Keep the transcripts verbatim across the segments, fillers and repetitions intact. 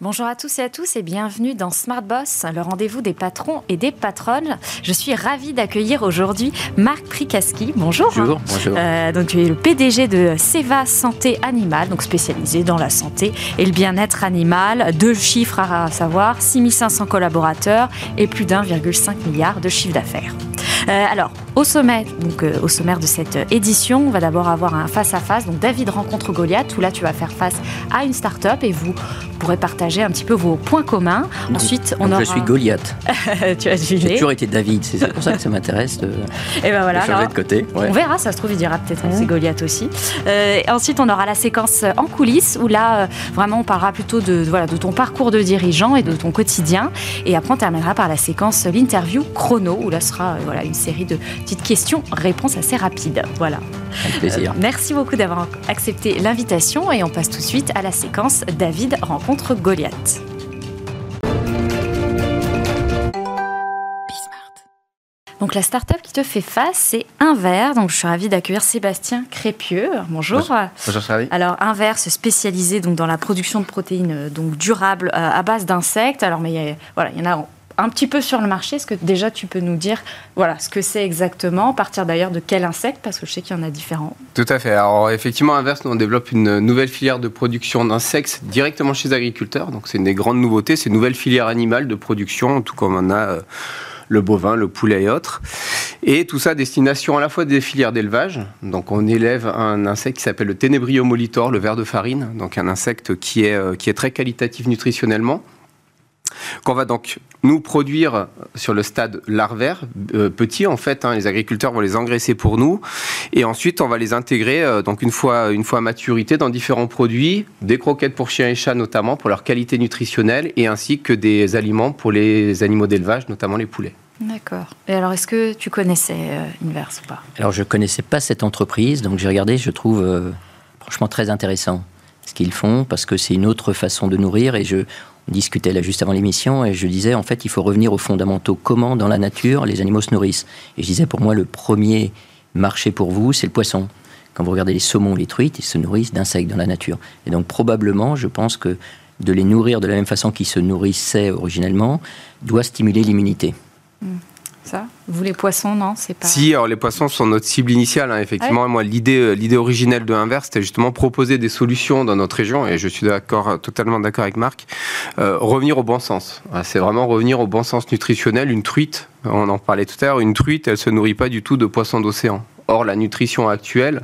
Bonjour à tous et à tous et bienvenue dans Smart Boss, le rendez-vous des patrons et des patronnes. Je suis ravie d'accueillir aujourd'hui Marc Prikazsky. Bonjour. Bonjour. Bonjour. Euh, donc tu es le P D G de Ceva Santé Animale, donc spécialisé dans la santé et le bien-être animal. Deux chiffres à savoir, six mille cinq cents collaborateurs et plus d'un virgule cinq milliard de chiffre d'affaires. Euh, alors, au sommet, donc, euh, au sommaire de cette euh, édition, on va d'abord avoir un face-à-face, donc David rencontre Goliath, où là tu vas faire face à une start-up et vous pourrez partager un petit peu vos points communs. Mmh. Ensuite, on donc aura... Je suis Goliath. Tu as deviné. J'ai toujours été David, c'est pour ça que ça m'intéresse de, et ben voilà, de changer alors, de côté. Ouais. On verra, ça se trouve, il dira peut-être que c'est Goliath aussi. Euh, ensuite, on aura la séquence en coulisses, où là, euh, vraiment, on parlera plutôt de, voilà, de ton parcours de dirigeant et de ton quotidien. Et après, on terminera par la séquence l'interview chrono, où là sera... Euh, voilà, une série de petites questions-réponses assez rapides. Voilà. Avec plaisir. Euh, merci beaucoup d'avoir accepté l'invitation et on passe tout de suite à la séquence David rencontre Goliath. Donc la start-up qui te fait face, c'est Inver. Donc je suis ravie d'accueillir Sébastien Crépieux. Bonjour. Bonjour Charlie. Alors Inver se spécialisait donc dans la production de protéines donc durables euh, à base d'insectes. Alors mais il y a, voilà, il y en a un petit peu sur le marché. Est-ce que déjà tu peux nous dire voilà, ce que c'est exactement, partir d'ailleurs de quel insecte, parce que je sais qu'il y en a différents. Tout à fait. Alors effectivement, Inver, nous on développe une nouvelle filière de production d'insectes directement chez les agriculteurs. Donc c'est une des grandes nouveautés, c'est une nouvelle filière animale de production, tout comme on a euh, le bovin, le poulet et autres. Et tout ça à destination à la fois des filières d'élevage. Donc on élève un insecte qui s'appelle le tenebrio molitor, le ver de farine. Donc un insecte qui est, euh, qui est très qualitatif nutritionnellement, qu'on va donc nous produire sur le stade larvaire, euh, petit en fait, hein, les agriculteurs vont les engraisser pour nous, et ensuite on va les intégrer, euh, donc une fois, une fois à maturité, dans différents produits, des croquettes pour chiens et chats notamment, pour leur qualité nutritionnelle, et ainsi que des aliments pour les animaux d'élevage, notamment les poulets. D'accord. Et alors, est-ce que tu connaissais euh, Inver ou pas ? Alors, je ne connaissais pas cette entreprise, donc j'ai regardé, je trouve euh, franchement très intéressant ce qu'ils font, parce que c'est une autre façon de nourrir, et je... On discutait là juste avant l'émission et je disais en fait il faut revenir aux fondamentaux. Comment dans la nature les animaux se nourrissent ? Et je disais pour moi le premier marché pour vous c'est le poisson. Quand vous regardez les saumons, les truites, ils se nourrissent d'insectes dans la nature. Et donc probablement je pense que de les nourrir de la même façon qu'ils se nourrissaient originellement doit stimuler l'immunité. Mmh. Ça, vous les poissons, non, c'est pas... Si, alors les poissons sont notre cible initiale, hein, effectivement. Ouais. Moi, l'idée, l'idée originelle de Inver, c'était justement proposer des solutions dans notre région, et je suis d'accord, totalement d'accord avec Marc, euh, revenir au bon sens. C'est vraiment revenir au bon sens nutritionnel. Une truite, on en parlait tout à l'heure, une truite, elle se nourrit pas du tout de poissons d'océan. Or, la nutrition actuelle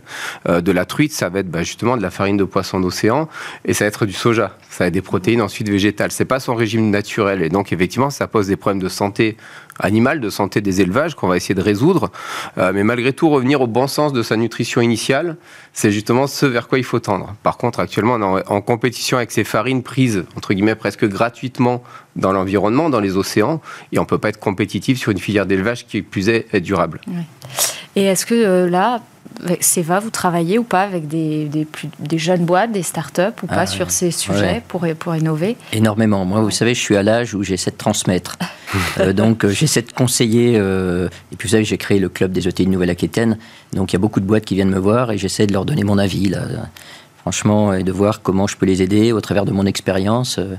euh, de la truite, ça va être bah, justement de la farine de poisson d'océan et ça va être du soja. Ça va être des protéines ensuite végétales. C'est pas son régime naturel. Et donc, effectivement, ça pose des problèmes de santé animale, de santé des élevages qu'on va essayer de résoudre. Euh, mais malgré tout, revenir au bon sens de sa nutrition initiale, c'est justement ce vers quoi il faut tendre. Par contre, actuellement, on est en, en compétition avec ces farines prises, entre guillemets, presque gratuitement dans l'environnement, dans les océans. Et on peut pas être compétitif sur une filière d'élevage qui, plus est, est durable. Oui. Et est-ce que euh, là, Ceva, vous travaillez ou pas avec des, des, plus, des jeunes boîtes, des startups ou pas ah, sur ces sujets ouais. pour, pour innover ? Énormément. Moi, ouais. vous savez, je suis à l'âge où j'essaie de transmettre. euh, donc, euh, j'essaie de conseiller. Euh, et puis, vous savez, j'ai créé le club des E T I de Nouvelle-Aquitaine. Donc, il y a beaucoup de boîtes qui viennent me voir et j'essaie de leur donner mon avis, là, franchement, et de voir comment je peux les aider au travers de mon expérience. Euh,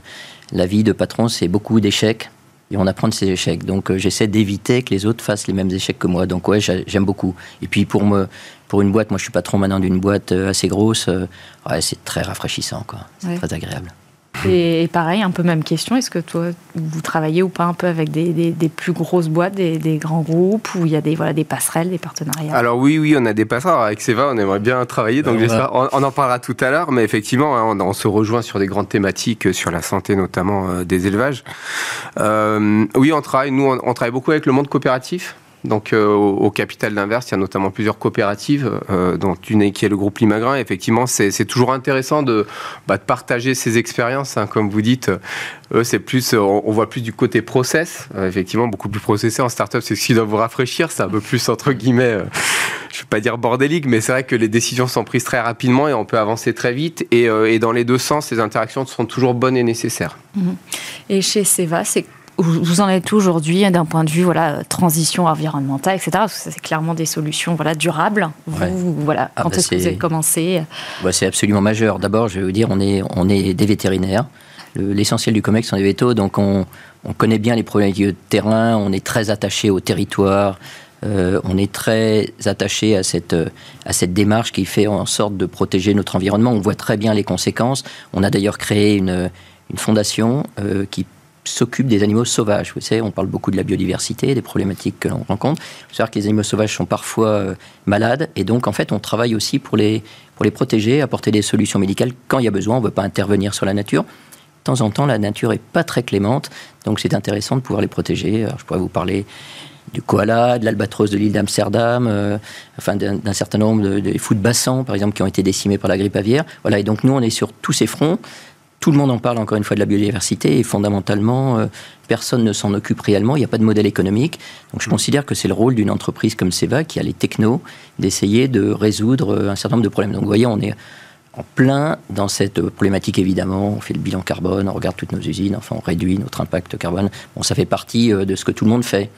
la vie de patron, c'est beaucoup d'échecs. Et on apprend de ces échecs. Donc, euh, j'essaie d'éviter que les autres fassent les mêmes échecs que moi. Donc, ouais, j'a- j'aime beaucoup. Et puis, pour, me, pour une boîte, moi, je suis patron maintenant d'une boîte euh, assez grosse. Euh, ouais, c'est très rafraîchissant, quoi. C'est ouais. très agréable. Et, et pareil, un peu même question. Est-ce que toi, vous travaillez ou pas un peu avec des, des, des plus grosses boîtes, des, des grands groupes, où il y a des, voilà, des passerelles, des partenariats ? Alors oui, oui, on a des passerelles. Alors, avec Ceva, on aimerait bien travailler. Donc, ouais, ouais. On, on en parlera tout à l'heure. Mais effectivement, on, on se rejoint sur des grandes thématiques, sur la santé notamment euh, des élevages. Euh, oui, on travaille. Nous, on, on travaille beaucoup avec le monde coopératif. Donc, euh, au capital d'Inver, il y a notamment plusieurs coopératives, euh, dont une qui est le groupe Limagrin. Et effectivement, c'est, c'est toujours intéressant de, bah, de partager ces expériences. Hein. Comme vous dites, eux, c'est plus, on, on voit plus du côté process. Euh, effectivement, beaucoup plus processé en start-up, c'est ce qui doit vous rafraîchir. C'est un peu plus, entre guillemets, euh, je ne vais pas dire bordélique, mais c'est vrai que les décisions sont prises très rapidement et on peut avancer très vite. Et, euh, et dans les deux sens, les interactions sont toujours bonnes et nécessaires. Mmh. Et chez Ceva, c'est vous en êtes aujourd'hui d'un point de vue voilà, transition environnementale, et cetera. Parce que ça, c'est clairement des solutions voilà, durables. Vous, ouais. voilà, ah, quand bah est-ce que vous avez commencé ? bah, C'est absolument majeur. D'abord, je vais vous dire, on est, on est des vétérinaires. Le, l'essentiel du COMEX sont des vétos, donc on, on connaît bien les problématiques de terrain, on est très attaché au territoire, euh, on est très attaché à cette, à cette démarche qui fait en sorte de protéger notre environnement. On voit très bien les conséquences. On a d'ailleurs créé une, une fondation euh, qui s'occupe des animaux sauvages. Vous savez, on parle beaucoup de la biodiversité, des problématiques que l'on rencontre. Il faut savoir que les animaux sauvages sont parfois euh, malades, et donc en fait on travaille aussi pour les, pour les protéger, apporter des solutions médicales quand il y a besoin. On ne veut pas intervenir sur la nature. De temps en temps, la nature n'est pas très clémente, donc c'est intéressant de pouvoir les protéger. Alors, je pourrais vous parler du koala, de l'albatros de l'île d'Amsterdam, euh, enfin d'un, d'un certain nombre de, de fous de bassin, par exemple, qui ont été décimés par la grippe aviaire. Voilà, et donc nous, on est sur tous ces fronts. Tout le monde en parle, encore une fois, de la biodiversité, et fondamentalement, euh, personne ne s'en occupe réellement. Il n'y a pas de modèle économique. Donc je mmh. considère que c'est le rôle d'une entreprise comme Ceva, qui a les technos, d'essayer de résoudre un certain nombre de problèmes. Donc vous voyez, on est en plein dans cette problématique, évidemment. On fait le bilan carbone, on regarde toutes nos usines, enfin on réduit notre impact carbone. Bon, ça fait partie de ce que tout le monde fait.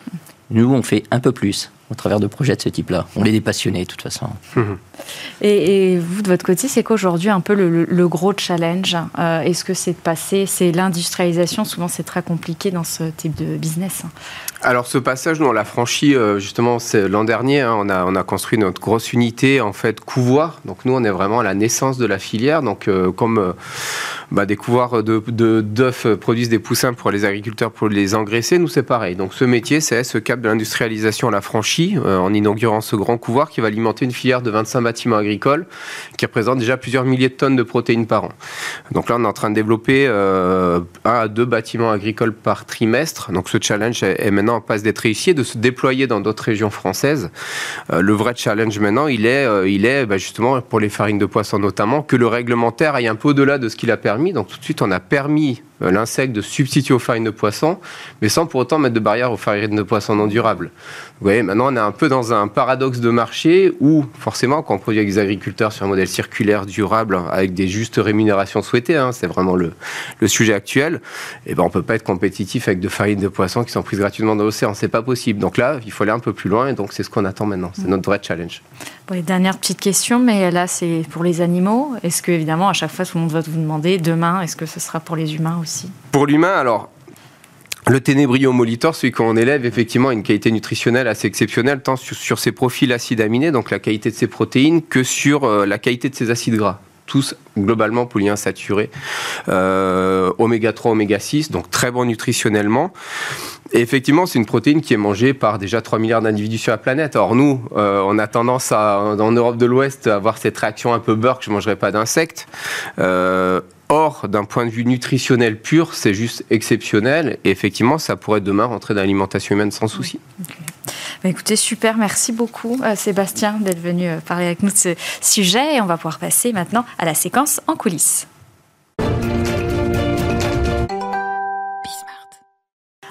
Nous, on fait un peu plus au travers de projets de ce type-là. On est des passionnés, de toute façon. Et, et vous, de votre côté, c'est qu'aujourd'hui, un peu le, le, le gros challenge, euh, est-ce que c'est de passer, c'est l'industrialisation, souvent c'est très compliqué dans ce type de business. Alors ce passage, nous, on l'a franchi, euh, justement, c'est l'an dernier, hein, on, a, on a construit notre grosse unité, en fait, couvoir. Donc nous, on est vraiment à la naissance de la filière, donc euh, comme euh, bah, des couvoirs de, de, d'œufs produisent des poussins pour les agriculteurs, pour les engraisser, nous, c'est pareil. Donc ce métier, c'est ce cap de l'industrialisation, on l'a franchi, en inaugurant ce grand couvoir qui va alimenter une filière de vingt-cinq bâtiments agricoles qui représente déjà plusieurs milliers de tonnes de protéines par an. Donc là, on est en train de développer euh, un à deux bâtiments agricoles par trimestre. Donc ce challenge est maintenant en passe d'être réussi et de se déployer dans d'autres régions françaises. Euh, le vrai challenge maintenant, il est, euh, il est bah, justement pour les farines de poisson notamment, que le réglementaire aille un peu au-delà de ce qu'il a permis. Donc tout de suite, on a permis l'insecte de substituer aux farines de poisson, mais sans pour autant mettre de barrière aux farines de poisson non durables. Vous voyez, maintenant, on est un peu dans un paradoxe de marché où, forcément, quand on produit avec des agriculteurs sur un modèle circulaire, durable, avec des justes rémunérations souhaitées, hein, c'est vraiment le, le sujet actuel, et ben, on ne peut pas être compétitif avec de farines de poisson qui sont prises gratuitement dans l'océan. Ce n'est pas possible. Donc là, il faut aller un peu plus loin, et donc c'est ce qu'on attend maintenant. C'est notre vrai challenge. Bon, dernière petite question, mais là, c'est pour les animaux. Est-ce que, évidemment, à chaque fois, tout le monde va vous demander, demain, est-ce que ce sera pour les humains aussi ? Pour l'humain, alors, le tenebrio molitor, celui qu'on élève, effectivement, a une qualité nutritionnelle assez exceptionnelle, tant sur, sur ses profils acides aminés, donc la qualité de ses protéines, que sur euh, la qualité de ses acides gras. Tous globalement polyinsaturés, euh, oméga trois, oméga six, donc très bon nutritionnellement. Et effectivement, c'est une protéine qui est mangée par déjà trois milliards d'individus sur la planète. Or, nous, euh, on a tendance à, en Europe de l'Ouest, à avoir cette réaction un peu beurre, que je ne mangerai pas d'insectes. Euh, Or, d'un point de vue nutritionnel pur, c'est juste exceptionnel. Et effectivement, ça pourrait demain rentrer dans l'alimentation humaine sans souci. Okay. Bah écoutez, super. Merci beaucoup, euh, Sébastien, d'être venu euh, parler avec nous de ce sujet. Et on va pouvoir passer maintenant à la séquence en coulisses.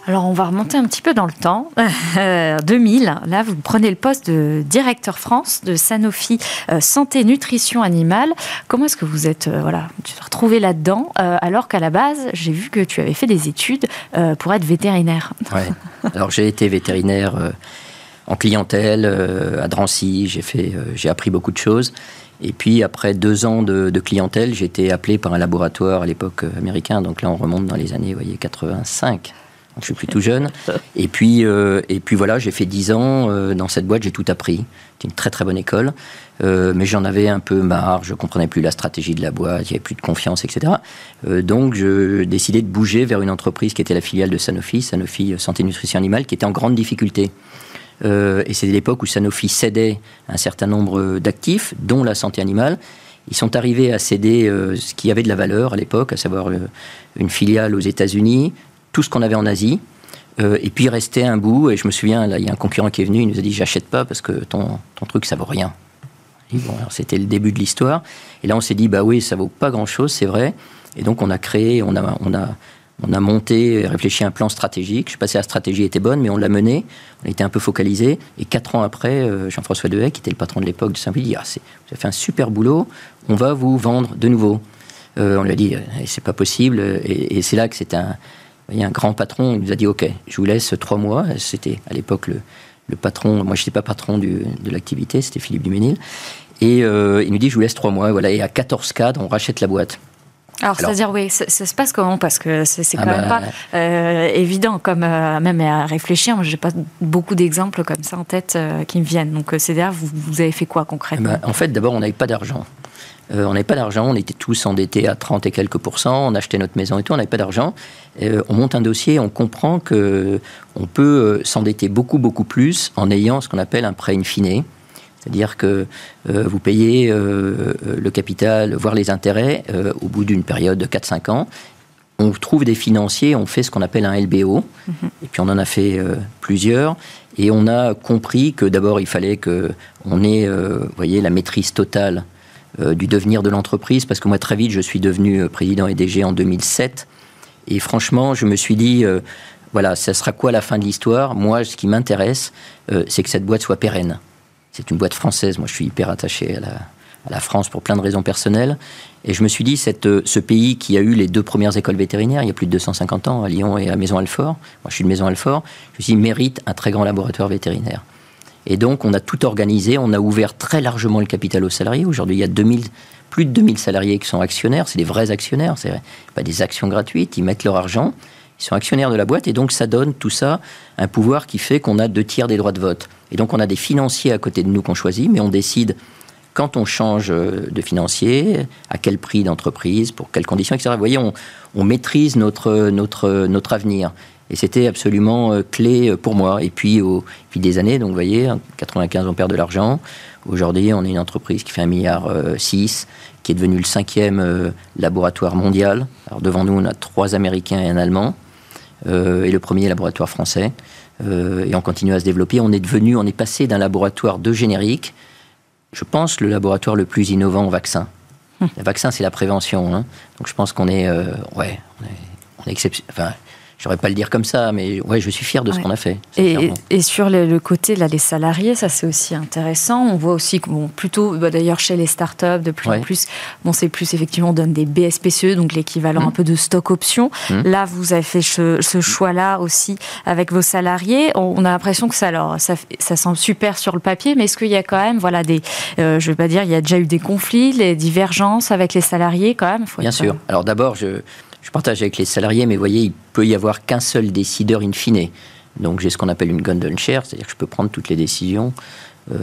Alors, on va remonter un petit peu dans le temps. Euh, deux mille, là, vous prenez le poste de directeur France de Sanofi euh, Santé Nutrition Animale. Comment est-ce que vous êtes euh, voilà, tu t'es retrouvé là-dedans, euh, alors qu'à la base, j'ai vu que tu avais fait des études euh, pour être vétérinaire. Ouais. Alors, j'ai été vétérinaire euh, en clientèle, euh, à Drancy. J'ai, fait, euh, j'ai appris beaucoup de choses. Et puis, après deux ans de, de clientèle, j'ai été appelé par un laboratoire à l'époque américain. Donc là, on remonte dans les années, vous voyez, quatre-vingt-cinq. Je suis plus tout jeune. Et puis, euh, et puis voilà, j'ai fait dix ans euh, dans cette boîte, j'ai tout appris. C'était une très très bonne école. Euh, mais j'en avais un peu marre, je ne comprenais plus la stratégie de la boîte, il n'y avait plus de confiance, et cetera. Euh, donc je décidais de bouger vers une entreprise qui était la filiale de Sanofi, Sanofi Santé Nutrition Animale, qui était en grande difficulté. Euh, et c'est l'époque où Sanofi cédait un certain nombre d'actifs, dont la santé animale. Ils sont arrivés à céder euh, ce qui avait de la valeur à l'époque, à savoir euh, une filiale aux États-Unis, tout ce qu'on avait en Asie, euh, et puis restait un bout, et je me souviens, là, il y a un concurrent qui est venu, il nous a dit « j'achète pas parce que ton, ton truc, ça vaut rien ». Bon, alors, c'était le début de l'histoire, et là on s'est dit « bah oui, ça vaut pas grand-chose, c'est vrai », et donc on a créé, on a, on a, on a monté, réfléchi à un plan stratégique, je sais pas si la stratégie était bonne, mais on l'a menée, on était un peu focalisé, et quatre ans après, euh, Jean-François Dehecq, qui était le patron de l'époque de Saint-Louis, dit « ah, c'est, vous avez fait un super boulot, on va vous vendre de nouveau euh, ». On lui a dit euh, « c'est pas possible », et, et c'est là que c'est un... il y a un grand patron, il nous a dit « Ok, je vous laisse trois mois ». C'était à l'époque le, le patron, moi je n'étais pas patron du, de l'activité, c'était Philippe Duménil. Et euh, il nous dit « Je vous laisse trois mois ». Voilà, et à quatorze cadres, on rachète la boîte. Alors, Alors c'est-à-dire, oui, ça, ça se passe comment? Parce que c'est, c'est quand ah même bah, pas euh, évident, comme euh, même à réfléchir. Moi, j'ai pas beaucoup d'exemples comme ça en tête euh, qui me viennent. Donc, c'est-à-dire, vous, vous avez fait quoi concrètement? bah, En fait, d'abord, on n'avait pas d'argent. Euh, on n'avait pas d'argent, on était tous endettés à trente et quelques pourcents, on achetait notre maison et tout, on n'avait pas d'argent. Euh, on monte un dossier, on comprend qu'on peut s'endetter beaucoup, beaucoup plus en ayant ce qu'on appelle un prêt in fine. C'est-à-dire que euh, vous payez euh, le capital, voire les intérêts, euh, au bout d'une période de quatre à cinq ans. On trouve des financiers, on fait ce qu'on appelle un L B O, mm-hmm. et puis on en a fait euh, plusieurs. Et on a compris que d'abord, il fallait qu'on ait euh, voyez, la maîtrise totale euh, du devenir de l'entreprise. Parce que moi, très vite, je suis devenu président et D G en deux mille sept. Et franchement, je me suis dit, euh, voilà, ça sera quoi la fin de l'histoire? Moi, ce qui m'intéresse, euh, c'est que cette boîte soit pérenne. C'est une boîte française, moi je suis hyper attaché à la, à la France pour plein de raisons personnelles. Et je me suis dit, cette, ce pays qui a eu les deux premières écoles vétérinaires, il y a plus de deux cent cinquante ans, à Lyon et à Maison-Alfort, moi je suis de Maison-Alfort, je me suis dit, mérite un très grand laboratoire vétérinaire. Et donc on a tout organisé, on a ouvert très largement le capital aux salariés. Aujourd'hui il y a deux mille, plus de deux mille salariés qui sont actionnaires, c'est des vrais actionnaires, c'est pas des actions gratuites, ils mettent leur argent, ils sont actionnaires de la boîte, et donc ça donne tout ça un pouvoir qui fait qu'on a deux tiers des droits de vote. Et donc on a des financiers à côté de nous qu'on choisit, mais on décide quand on change de financier, à quel prix d'entreprise, pour quelles conditions, et cetera. Vous voyez, on, on maîtrise notre, notre, notre avenir. Et c'était absolument clé pour moi. Et puis, au fil des années, donc vous voyez, en quatre-vingt-quinze, on perd de l'argent. Aujourd'hui, on est une entreprise qui fait un virgule six milliard, qui est devenue le cinquième laboratoire mondial. Alors devant nous, on a trois Américains et un Allemand. Euh, et le premier laboratoire français, euh, et on continue à se développer. On est devenu, on est passé d'un laboratoire de générique, je pense, le laboratoire le plus innovant en vaccin. Mmh. Le vaccin, c'est la prévention, hein. Donc je pense qu'on est, euh, ouais, on est, on est exceptionnel. Enfin, j'aurais pas le dire comme ça, mais ouais, je suis fier de ouais. ce qu'on a fait. Et, et sur le, le côté là, les salariés, ça c'est aussi intéressant. On voit aussi que bon, plutôt bah, d'ailleurs chez les startups de plus ouais. en plus, bon c'est plus effectivement on donne des B S P C E, donc l'équivalent mmh. un peu de stock option. Mmh. Là vous avez fait ce, ce choix-là aussi avec vos salariés. On, on a l'impression que ça alors ça, ça semble super sur le papier, mais est-ce qu'il y a quand même voilà des, euh, je vais pas dire il y a déjà eu des conflits, les divergences avec les salariés quand même. Faut Bien sûr. Pas... Alors d'abord je Je partage avec les salariés, mais vous voyez, il peut y avoir qu'un seul décideur in fine. Donc j'ai ce qu'on appelle une golden share, c'est-à-dire que je peux prendre toutes les décisions, euh,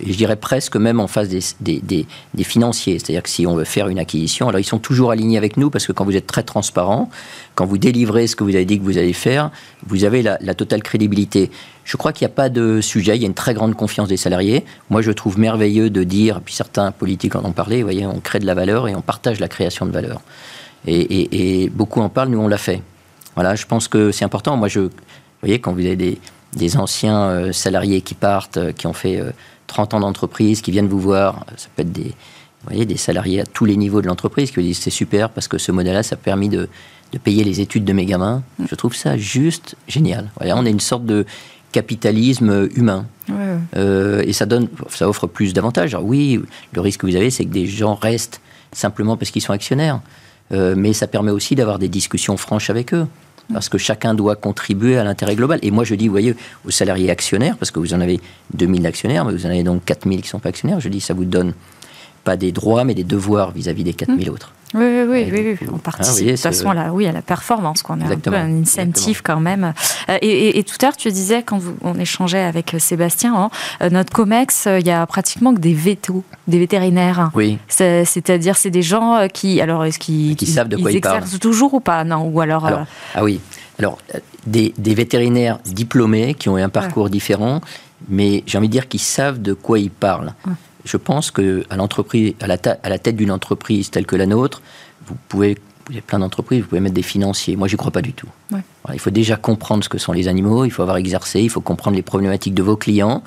et je dirais presque même en face des, des, des, des financiers. C'est-à-dire que si on veut faire une acquisition, alors ils sont toujours alignés avec nous, parce que quand vous êtes très transparent, quand vous délivrez ce que vous avez dit que vous allez faire, vous avez la, la totale crédibilité. Je crois qu'il n'y a pas de sujet, il y a une très grande confiance des salariés. Moi je trouve merveilleux de dire, puis certains politiques en ont parlé, vous voyez, on crée de la valeur et on partage la création de valeur. Et, et, et beaucoup en parlent, nous on l'a fait. Voilà, je pense que c'est important. Moi, je, vous voyez, quand vous avez des, des anciens euh, salariés qui partent, euh, qui ont fait euh, trente ans d'entreprise, qui viennent vous voir, ça peut être des, vous voyez, des salariés à tous les niveaux de l'entreprise qui vous disent c'est super parce que ce modèle-là, ça a permis de, de payer les études de mes gamins. Je trouve ça juste génial. Voilà, on est une sorte de capitalisme humain. Ouais. Euh, et ça donne, ça offre plus d'avantages. Alors oui, le risque que vous avez, c'est que des gens restent simplement parce qu'ils sont actionnaires. Euh, mais ça permet aussi d'avoir des discussions franches avec eux, parce que chacun doit contribuer à l'intérêt global. Et moi, je dis, vous voyez, aux salariés actionnaires, parce que vous en avez deux mille actionnaires, mais vous en avez donc quatre mille qui ne sont pas actionnaires, je dis, ça vous donne pas des droits, mais des devoirs vis-à-vis des quatre mille mmh. autres. Oui, oui, oui, donc, oui, oui. On participe hein, voyez, de toute façon là, oui, à la performance, qu'on a exactement, un peu un incentive exactement. Quand même. Et, et, et tout à l'heure, tu disais, quand vous, on échangeait avec Sébastien, hein, notre COMEX, il y a pratiquement que des vétos, des vétérinaires. Hein. Oui. C'est, c'est-à-dire, c'est des gens qui, alors, est-ce qu'ils qui savent de quoi ils, ils exercent parlent. Toujours ou pas non, ou alors, alors euh... Ah oui, alors, des, des vétérinaires diplômés qui ont un parcours ouais. différent, mais j'ai envie de dire qu'ils savent de quoi ils parlent. Ouais. Je pense que à l'entreprise, à la, ta- à la tête d'une entreprise telle que la nôtre, vous pouvez, vous avez plein d'entreprises, vous pouvez mettre des financiers. Moi, j'y crois pas du tout. Ouais. Alors, il faut déjà comprendre ce que sont les animaux, il faut avoir exercé, il faut comprendre les problématiques de vos clients,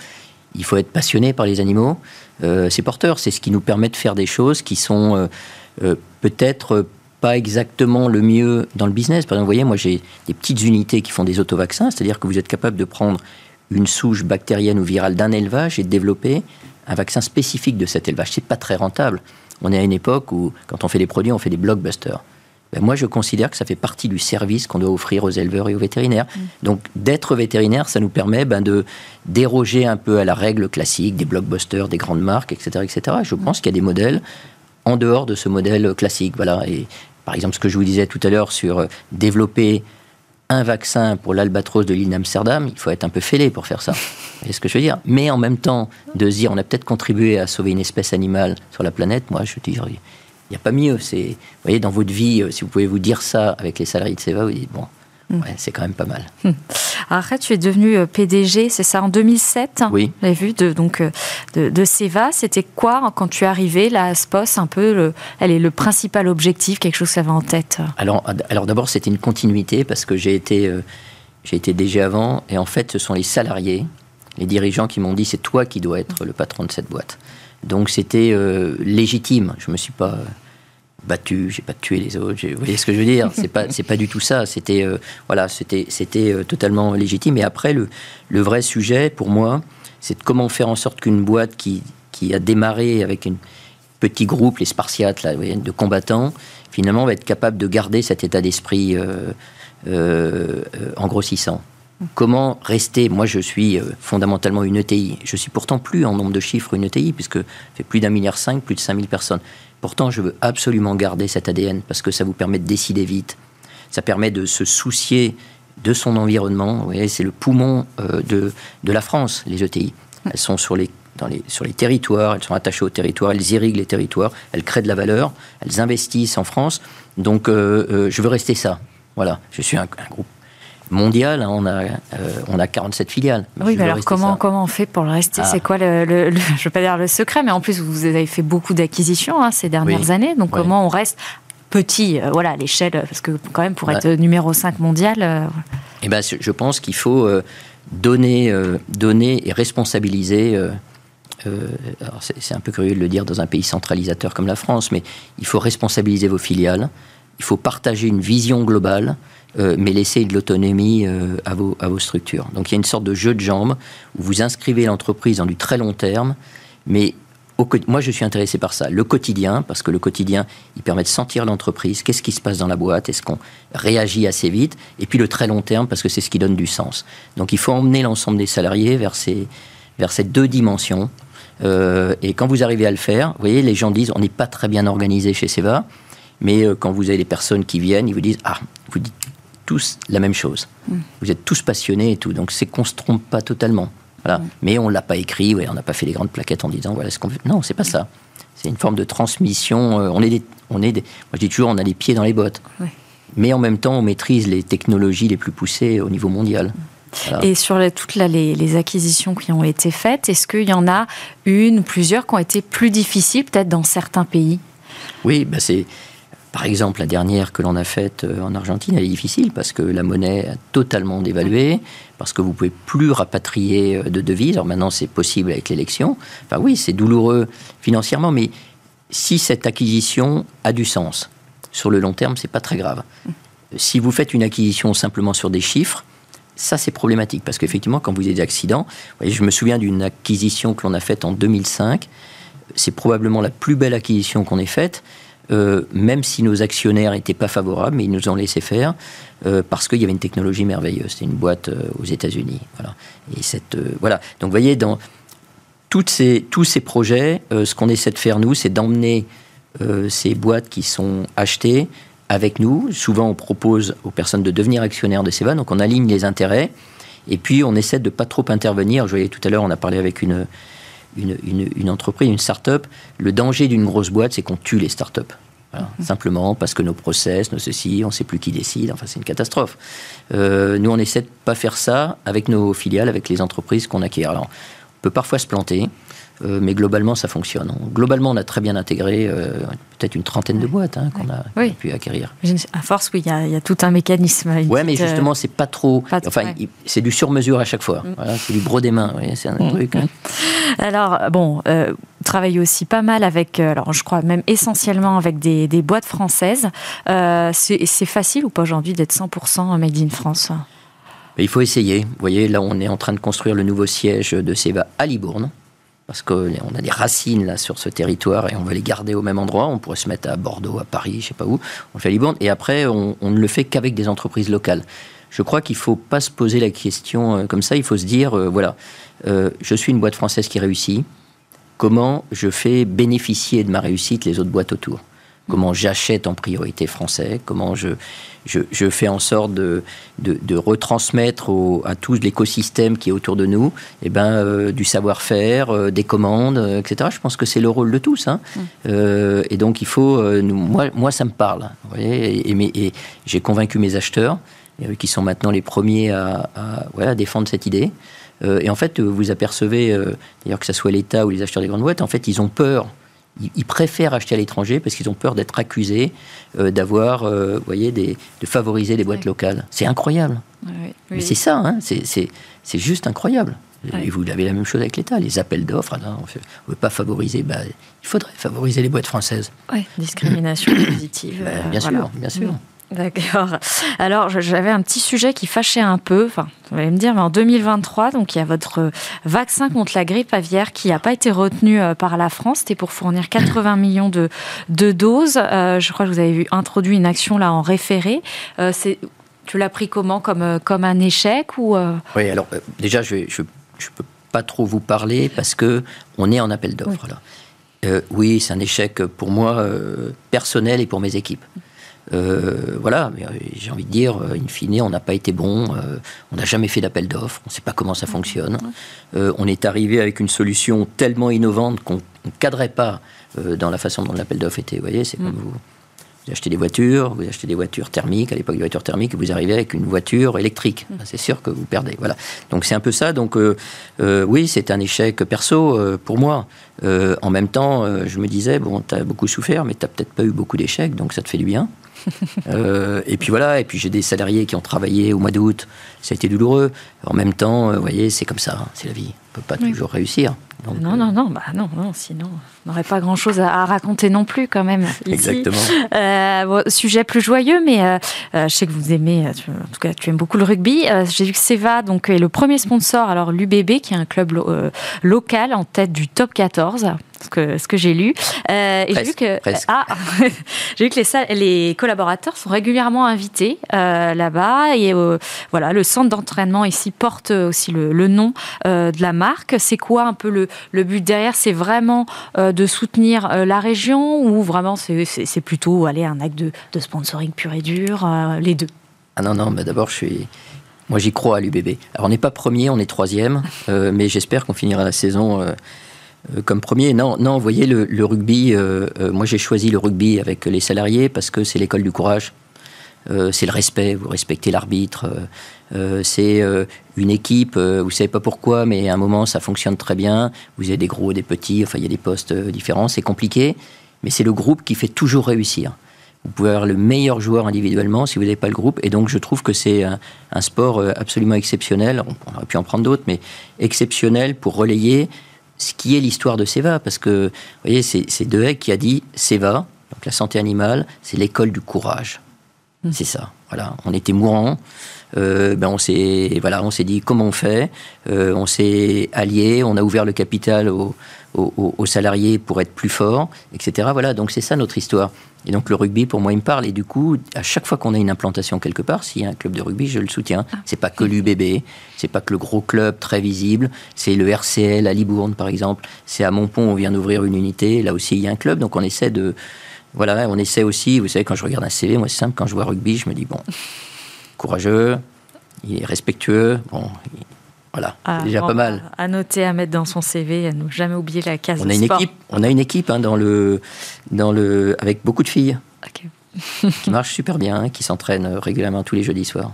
il faut être passionné par les animaux. Euh, c'est porteur, c'est ce qui nous permet de faire des choses qui sont euh, euh, peut-être pas exactement le mieux dans le business. Par exemple, vous voyez, moi, j'ai des petites unités qui font des autovaccins, c'est-à-dire que vous êtes capable de prendre une souche bactérienne ou virale d'un élevage et de développer un vaccin spécifique de cet élevage. C'est pas très rentable. On est à une époque où, quand on fait des produits, on fait des blockbusters. ben moi je considère que ça fait partie du service qu'on doit offrir aux éleveurs et aux vétérinaires. Mmh. Donc d'être vétérinaire, ça nous permet ben, de déroger un peu à la règle classique des blockbusters, des grandes marques, et cetera, et cetera. Je mmh. pense qu'il y a des modèles en dehors de ce modèle classique. Voilà. Et, par exemple, ce que je vous disais tout à l'heure sur développer un vaccin pour l'albatros de l'île d'Amsterdam, il faut être un peu fêlé pour faire ça. Vous voyez ce que je veux dire ? Mais en même temps, de se dire on a peut-être contribué à sauver une espèce animale sur la planète, moi je dis, il n'y a pas mieux. C'est, vous voyez, dans votre vie, si vous pouvez vous dire ça avec les salariés de Ceva, vous dites bon, ouais, c'est quand même pas mal. Arrête, tu es devenu P D G, c'est ça, en deux mille sept ? Oui. Vous avez vu, de, donc, de, de Ceva, c'était quoi, quand tu es arrivé, la S P O S, un peu, le, elle est le principal objectif, quelque chose que ça avait en tête ? Alors, alors d'abord, c'était une continuité, parce que j'ai été, euh, j'ai été D G avant, et en fait, ce sont les salariés, les dirigeants qui m'ont dit, c'est toi qui dois être le patron de cette boîte. Donc, c'était euh, légitime, je ne me suis pas... battu, j'ai pas tué les autres, vous voyez ce que je veux dire, c'est pas, c'est pas du tout ça, c'était, euh, voilà, c'était, c'était euh, totalement légitime. Et après, le, le vrai sujet, pour moi, c'est de comment faire en sorte qu'une boîte qui, qui a démarré avec un petit groupe, les Spartiates, là, vous voyez, de combattants, finalement, va être capable de garder cet état d'esprit euh, euh, euh, en grossissant. Comment rester ? Moi, je suis fondamentalement une E T I. Je suis pourtant plus en nombre de chiffres une E T I, puisque ça fait plus d'un milliard cinq, plus de cinq mille personnes. Pourtant, je veux absolument garder cet A D N, parce que ça vous permet de décider vite. Ça permet de se soucier de son environnement. Vous voyez, c'est le poumon euh, de, de la France, les E T I. Elles sont sur les, dans les, sur les territoires, elles sont attachées aux territoires, elles irriguent les territoires, elles créent de la valeur, elles investissent en France. Donc, euh, euh, je veux rester ça. Voilà, je suis un, un groupe mondial, hein, on a, euh, on a quarante-sept filiales. Oui, mais alors comment, comment on fait pour le rester ? Ah. C'est quoi, le, le, le, je ne veux pas dire le secret, mais en plus, vous avez fait beaucoup d'acquisitions hein, ces dernières oui. années, donc ouais. comment on reste petit, euh, voilà, à l'échelle, parce que quand même, pour ouais. être numéro cinq mondial... Euh... Eh ben, je pense qu'il faut euh, donner, euh, donner et responsabiliser... Euh, euh, alors c'est, c'est un peu curieux de le dire dans un pays centralisateur comme la France, mais il faut responsabiliser vos filiales, il faut partager une vision globale, Euh, mais laisser de l'autonomie euh, à, vos, à vos structures. Donc il y a une sorte de jeu de jambes où vous inscrivez l'entreprise dans du très long terme, mais au, moi je suis intéressé par ça. Le quotidien, parce que le quotidien, il permet de sentir l'entreprise, qu'est-ce qui se passe dans la boîte, est-ce qu'on réagit assez vite, et puis le très long terme, parce que c'est ce qui donne du sens. Donc il faut emmener l'ensemble des salariés vers ces, vers ces deux dimensions, euh, et quand vous arrivez à le faire, vous voyez, les gens disent, on n'est pas très bien organisé chez Ceva, mais euh, quand vous avez des personnes qui viennent, ils vous disent, ah, vous dites, tous la même chose. Mm. Vous êtes tous passionnés et tout, donc c'est qu'on ne se trompe pas totalement. Voilà. Mm. Mais on ne l'a pas écrit, ouais, on n'a pas fait les grandes plaquettes en disant voilà ce qu'on veut. Non, c'est pas mm. ça. C'est une forme de transmission. Euh, on est des, on est des, moi je dis toujours, on a les pieds dans les bottes. Oui. Mais en même temps, on maîtrise les technologies les plus poussées au niveau mondial. Mm. Voilà. Et sur les, toutes la, les, les acquisitions qui ont été faites, est-ce qu'il y en a une, plusieurs qui ont été plus difficiles, peut-être dans certains pays ? Oui, ben c'est... Par exemple, la dernière que l'on a faite en Argentine, elle est difficile parce que la monnaie a totalement dévalué, parce que vous ne pouvez plus rapatrier de devises. Alors maintenant, c'est possible avec l'élection. Enfin oui, c'est douloureux financièrement, mais si cette acquisition a du sens, sur le long terme, ce n'est pas très grave. Si vous faites une acquisition simplement sur des chiffres, ça c'est problématique, parce qu'effectivement, quand vous avez des accidents, vous voyez, je me souviens d'une acquisition que l'on a faite en deux mille cinq, c'est probablement la plus belle acquisition qu'on ait faite, Euh, même si nos actionnaires n'étaient pas favorables, mais ils nous ont laissé faire euh, parce qu'il y avait une technologie merveilleuse. C'était une boîte euh, aux États-Unis. Voilà. Et cette, euh, voilà. Donc, vous voyez, dans toutes ces, tous ces projets, euh, ce qu'on essaie de faire, nous, c'est d'emmener euh, ces boîtes qui sont achetées avec nous. Souvent, on propose aux personnes de devenir actionnaires de Ceva, donc on aligne les intérêts. Et puis, on essaie de ne pas trop intervenir. Je voyais tout à l'heure, on a parlé avec une... Une, une, une entreprise, une start-up, le danger d'une grosse boîte, c'est qu'on tue les start-up. Voilà. Mmh. Simplement parce que nos process, nos ceci, on ne sait plus qui décide, enfin c'est une catastrophe. Euh, nous, on essaie de ne pas faire ça avec nos filiales, avec les entreprises qu'on acquiert. Alors, on peut parfois se planter, euh, mais globalement, ça fonctionne. Globalement, on a très bien intégré euh, peut-être une trentaine oui. de boîtes hein, qu'on, a, oui. qu'on a pu acquérir. À force, oui, il y, y a tout un mécanisme. Oui, mais justement, c'est pas trop... Pas enfin, ouais. c'est du sur-mesure à chaque fois. Mmh. Voilà, c'est du bro des mains, oui, c'est un mmh. truc... Hein. Alors, bon, euh, travailler aussi pas mal avec, euh, alors je crois même essentiellement avec des, des boîtes françaises. Euh, c'est, c'est facile ou pas aujourd'hui d'être cent pour cent made in France ? Il faut essayer. Vous voyez, là, on est en train de construire le nouveau siège de Ceva à Libourne. parce qu'on a des racines là sur ce territoire et on veut les garder au même endroit. On pourrait se mettre à Bordeaux, à Paris, je ne sais pas où, on fait à Libourne. Et après, on, on ne le fait qu'avec des entreprises locales. Je crois qu'il ne faut pas se poser la question comme ça. Il faut se dire, euh, voilà, euh, je suis une boîte française qui réussit. Comment je fais bénéficier de ma réussite les autres boîtes autour ? Comment j'achète en priorité français, comment je, je, je fais en sorte de, de, de retransmettre au, à tout l'écosystème qui est autour de nous, eh ben, euh, du savoir-faire, euh, des commandes, euh, et cetera. Je pense que c'est le rôle de tous. Hein. Mm. Euh, et donc, il faut... Euh, nous, moi, moi, ça me parle. Vous voyez, et, et, et j'ai convaincu mes acheteurs, euh, qui sont maintenant les premiers à, à, voilà, à défendre cette idée. Euh, et en fait, vous apercevez, euh, d'ailleurs que ce soit l'État ou les acheteurs des grandes boîtes, en fait, ils ont peur. Ils préfèrent acheter à l'étranger parce qu'ils ont peur d'être accusés euh, d'avoir, euh, voyez, des, de favoriser les boîtes oui. locales. C'est incroyable. Oui, oui. Mais c'est ça, hein, c'est, c'est, c'est juste incroyable. Oui. Et vous avez la même chose avec l'État, les appels d'offres. Alors, on ne veut pas favoriser, bah, il faudrait favoriser les boîtes françaises. Oui, discrimination positive. Bah, bien voilà. sûr, bien sûr. Oui. D'accord. Alors, j'avais un petit sujet qui fâchait un peu, enfin, vous allez me dire, mais en deux mille vingt-trois, donc il y a votre vaccin contre la grippe aviaire qui n'a pas été retenu par la France. C'était pour fournir quatre-vingts millions de, de doses. Euh, je crois que vous avez introduit une action là en référé. Euh, c'est, tu l'as pris comment, comme, comme un échec ou euh... Oui, alors euh, déjà, je ne je, je peux pas trop vous parler parce qu'on est en appel d'offres. Oui, là. Euh, oui, c'est un échec pour moi, euh, personnel et pour mes équipes. Euh, voilà, mais j'ai envie de dire, in fine, on n'a pas été bon, euh, on n'a jamais fait d'appel d'offres, on ne sait pas comment ça fonctionne. Euh, on est arrivé avec une solution tellement innovante qu'on ne cadrait pas euh, dans la façon dont l'appel d'offres était. Vous voyez, c'est comme vous, vous achetez des voitures, vous achetez des voitures thermiques, à l'époque des voitures thermiques, vous arrivez avec une voiture électrique. Ben, c'est sûr que vous perdez. Voilà. Donc c'est un peu ça. Donc euh, euh, oui, c'est un échec perso euh, pour moi. Euh, en même temps, euh, je me disais, bon, tu as beaucoup souffert, mais tu n'as peut-être pas eu beaucoup d'échecs, donc ça te fait du bien. euh, et puis voilà, et puis j'ai des salariés qui ont travaillé au mois d'août, ça a été douloureux. En même temps, vous voyez, c'est comme ça, c'est la vie, on ne peut pas oui. toujours réussir. Donc, non, euh... non, non, bah non, non, sinon on n'aurait pas grand-chose à, à raconter non plus quand même. Ici. Exactement. Euh, bon, sujet plus joyeux, mais euh, euh, je sais que vous aimez, euh, en tout cas tu aimes beaucoup le rugby. Euh, j'ai vu que Ceva donc, est le premier sponsor, alors l'U B B qui est un club lo- euh, local en tête du top quatorze. Ce que, ce que j'ai lu. Euh, et presque, j'ai vu que, presque. Ah, j'ai vu que les, salles, les collaborateurs sont régulièrement invités euh, là-bas. Et euh, voilà, le centre d'entraînement ici porte aussi le, le nom euh, de la marque. C'est quoi un peu le, le but derrière ? C'est vraiment euh, de soutenir euh, la région ou vraiment c'est, c'est, c'est plutôt allez, un acte de, de sponsoring pur et dur, euh, les deux ? Ah non, non, mais d'abord je suis... Moi j'y crois à l'U B B. Alors on n'est pas premier, on est troisième, euh, mais j'espère qu'on finira la saison... Euh... Comme premier, non, non, vous voyez, le, le rugby, euh, euh, moi j'ai choisi le rugby avec les salariés parce que c'est l'école du courage, euh, c'est le respect, vous respectez l'arbitre, euh, c'est euh, une équipe, euh, vous savez pas pourquoi, mais à un moment ça fonctionne très bien, vous avez des gros, des petits, enfin il y a des postes différents, c'est compliqué, mais c'est le groupe qui fait toujours réussir. Vous pouvez avoir le meilleur joueur individuellement si vous n'avez pas le groupe. Et donc, je trouve que c'est un, un sport absolument exceptionnel, on, on aurait pu en prendre d'autres, mais exceptionnel pour relayer ce qui est l'histoire de Ceva, parce que, vous voyez, c'est, c'est Dehecq qui a dit Ceva, donc la santé animale, c'est l'école du courage. Mmh. C'est ça, voilà. On était mourants, euh, ben on, s'est, voilà, on s'est dit comment on fait, euh, on s'est alliés, on a ouvert le capital aux, aux, aux salariés pour être plus forts, et cetera. Voilà, donc c'est ça notre histoire. Et donc le rugby, pour moi, il me parle. Et du coup, à chaque fois qu'on a une implantation quelque part, s'il y a un club de rugby, je le soutiens. C'est pas que l'U B B, c'est pas que le gros club très visible, c'est le R C L à Libourne, par exemple. C'est à Montpont, on vient d'ouvrir une unité. Là aussi, il y a un club. Donc on essaie de, voilà, on essaie aussi. Vous savez, quand je regarde un C V, moi c'est simple. Quand je vois rugby, je me dis bon, courageux, il est respectueux. Bon. Il... Voilà, ah, c'est déjà bon, pas mal. À noter, à mettre dans son C V, à ne jamais oublier la case on a une sport. Équipe, on a une équipe hein, dans le, dans le, avec beaucoup de filles, okay. qui marche super bien, hein, qui s'entraînent régulièrement tous les jeudis soirs.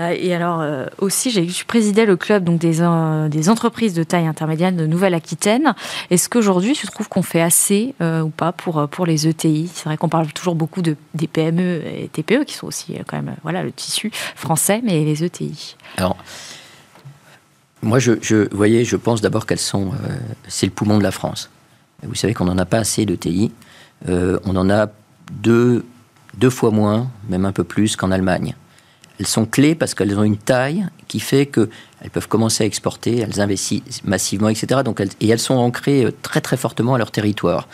Ouais. Et alors euh, aussi, j'ai, je présidais le club donc, des, euh, des entreprises de taille intermédiaire de Nouvelle-Aquitaine. Est-ce qu'aujourd'hui, tu trouves qu'on fait assez euh, ou pas pour, pour les E T I ? C'est vrai qu'on parle toujours beaucoup de, des P M E et T P E, qui sont aussi quand même voilà, le tissu français, mais les E T I. Alors... Moi, je, je, vous voyez, je pense d'abord qu'elles sont... Euh, c'est le poumon de la France. Vous savez qu'on n'en a pas assez de E T I. Euh, on en a deux, deux fois moins, même un peu plus qu'en Allemagne. Elles sont clés parce qu'elles ont une taille qui fait qu'elles peuvent commencer à exporter, elles investissent massivement, et cetera. Donc elles, et elles sont ancrées très très fortement à leur territoire.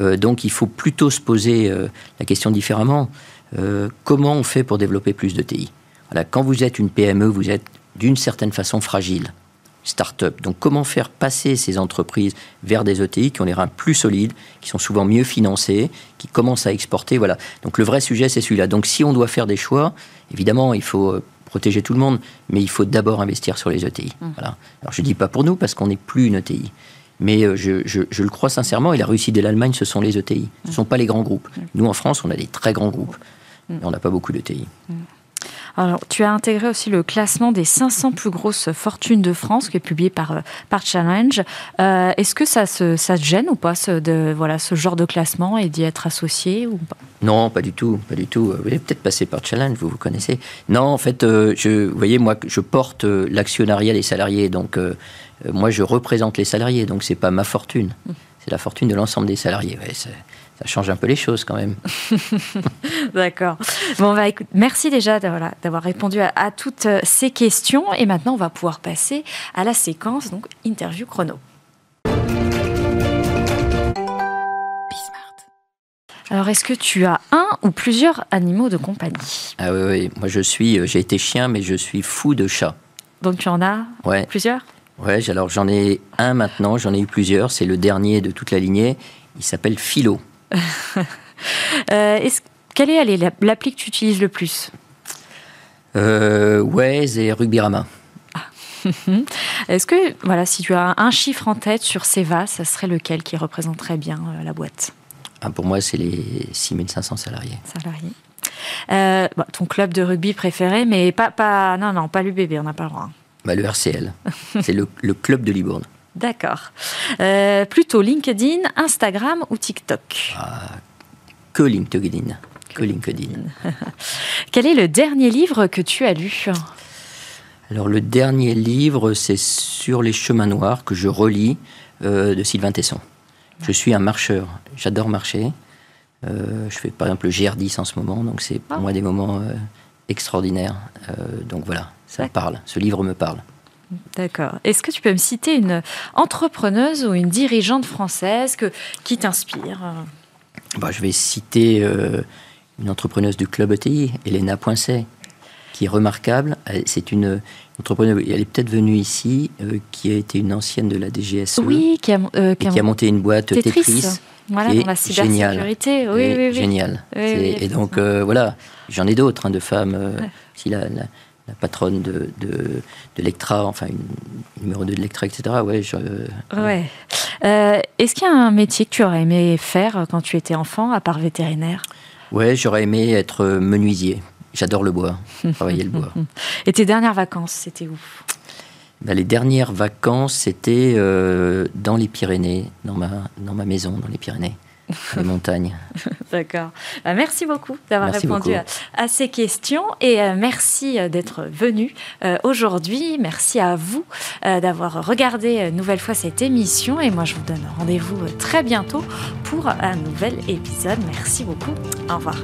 Euh, donc il faut plutôt se poser euh, la question différemment. Euh, comment on fait pour développer plus de T I ? Voilà, quand vous êtes une P M E, vous êtes d'une certaine façon fragile, start-up. Donc comment faire passer ces entreprises vers des E T I qui ont les reins plus solides, qui sont souvent mieux financées, qui commencent à exporter, voilà. Donc le vrai sujet, c'est celui-là. Donc si on doit faire des choix, évidemment, il faut protéger tout le monde, mais il faut d'abord investir sur les E T I. Mmh. Voilà. Alors je ne dis pas pour nous, parce qu'on n'est plus une E T I. Mais je, je, je le crois sincèrement, et la réussite de l'Allemagne, ce sont les E T I. Ce ne sont pas les grands groupes. Nous, en France, on a des très grands groupes. Mais on n'a pas beaucoup d'E T I. Alors, tu as intégré aussi le classement des cinq cents plus grosses fortunes de France, qui est publié par, par Challenge. Euh, est-ce que ça, se, ça te gêne ou pas, ce, de, voilà, ce genre de classement, et d'y être associé ou pas ? Non, pas du tout, pas du tout. Vous êtes peut-être passé par Challenge, vous vous connaissez. Non, en fait, euh, je, vous voyez, moi, je porte euh, l'actionnariat des salariés, donc euh, moi, je représente les salariés, donc c'est pas ma fortune. Mmh. C'est la fortune de l'ensemble des salariés. Ouais, c'est... Ça change un peu les choses, quand même. D'accord. Bon, bah, écoute, merci déjà d'avoir, d'avoir répondu à, à toutes ces questions. Et maintenant, on va pouvoir passer à la séquence, donc interview chrono. Alors, est-ce que tu as un ou plusieurs animaux de compagnie ? Ah oui, oui. Moi, je suis, j'ai été chien, mais je suis fou de chat. Donc, tu en as ouais. plusieurs ? Oui, alors j'en ai un maintenant, j'en ai eu plusieurs. C'est le dernier de toute la lignée. Il s'appelle Philo. euh, est-ce, quelle est allez, l'appli que tu utilises le plus ? euh, Waze et Rubirama. Ah. Est-ce que, voilà, si tu as un chiffre en tête sur Ceva, ça serait lequel qui représenterait bien euh, la boîte ? ah, Pour moi, c'est les six mille cinq cents salariés. Salariés. Euh, bah, ton club de rugby préféré, mais pas, pas, non, non, pas l'U B B, on n'a pas le droit. Bah, le R C L, c'est le, le club de Libourne. D'accord. Euh, plutôt LinkedIn, Instagram ou TikTok ? ah, Que LinkedIn. Que LinkedIn. Quel est le dernier livre que tu as lu ? Alors, le dernier livre, c'est Sur les chemins noirs, que je relis, euh, de Sylvain Tesson. Je suis un marcheur. J'adore marcher. Euh, je fais, par exemple, le G R dix en ce moment. Donc, c'est pour oh. moi des moments euh, extraordinaires. Euh, donc, voilà, ça me parle. Ce livre me parle. D'accord. Est-ce que tu peux me citer une entrepreneuse ou une dirigeante française que, qui t'inspire ? bah, Je vais citer euh, une entrepreneuse du club E T I, Elena Poincet, qui est remarquable. C'est une entrepreneuse, elle est peut-être venue ici, euh, qui a été une ancienne de la D G S E. Oui, qui a, euh, qui a, qui a monté une boîte Tetris. Tetris voilà, qui est dans la cybersécurité. Oui, oui, oui. Génial. Oui, oui, et donc, euh, voilà, j'en ai d'autres, hein, de femmes. Euh, ouais. si la, la, La patronne de, de, de Electra, enfin, une, numéro deux de Electra, et cetera. Ouais, je, euh, ouais. Euh, est-ce qu'il y a un métier que tu aurais aimé faire quand tu étais enfant, à part vétérinaire ? Ouais, j'aurais aimé être menuisier. J'adore le bois, travailler le bois. Et tes dernières vacances, c'était où ? ben, Les dernières vacances, c'était euh, dans les Pyrénées, dans ma, dans ma maison, dans les Pyrénées. Les montagnes. D'accord. Merci beaucoup d'avoir merci répondu beaucoup. À, à ces questions et merci d'être venu aujourd'hui. Merci à vous d'avoir regardé une nouvelle fois cette émission et moi je vous donne rendez-vous très bientôt pour un nouvel épisode. Merci beaucoup. Au revoir.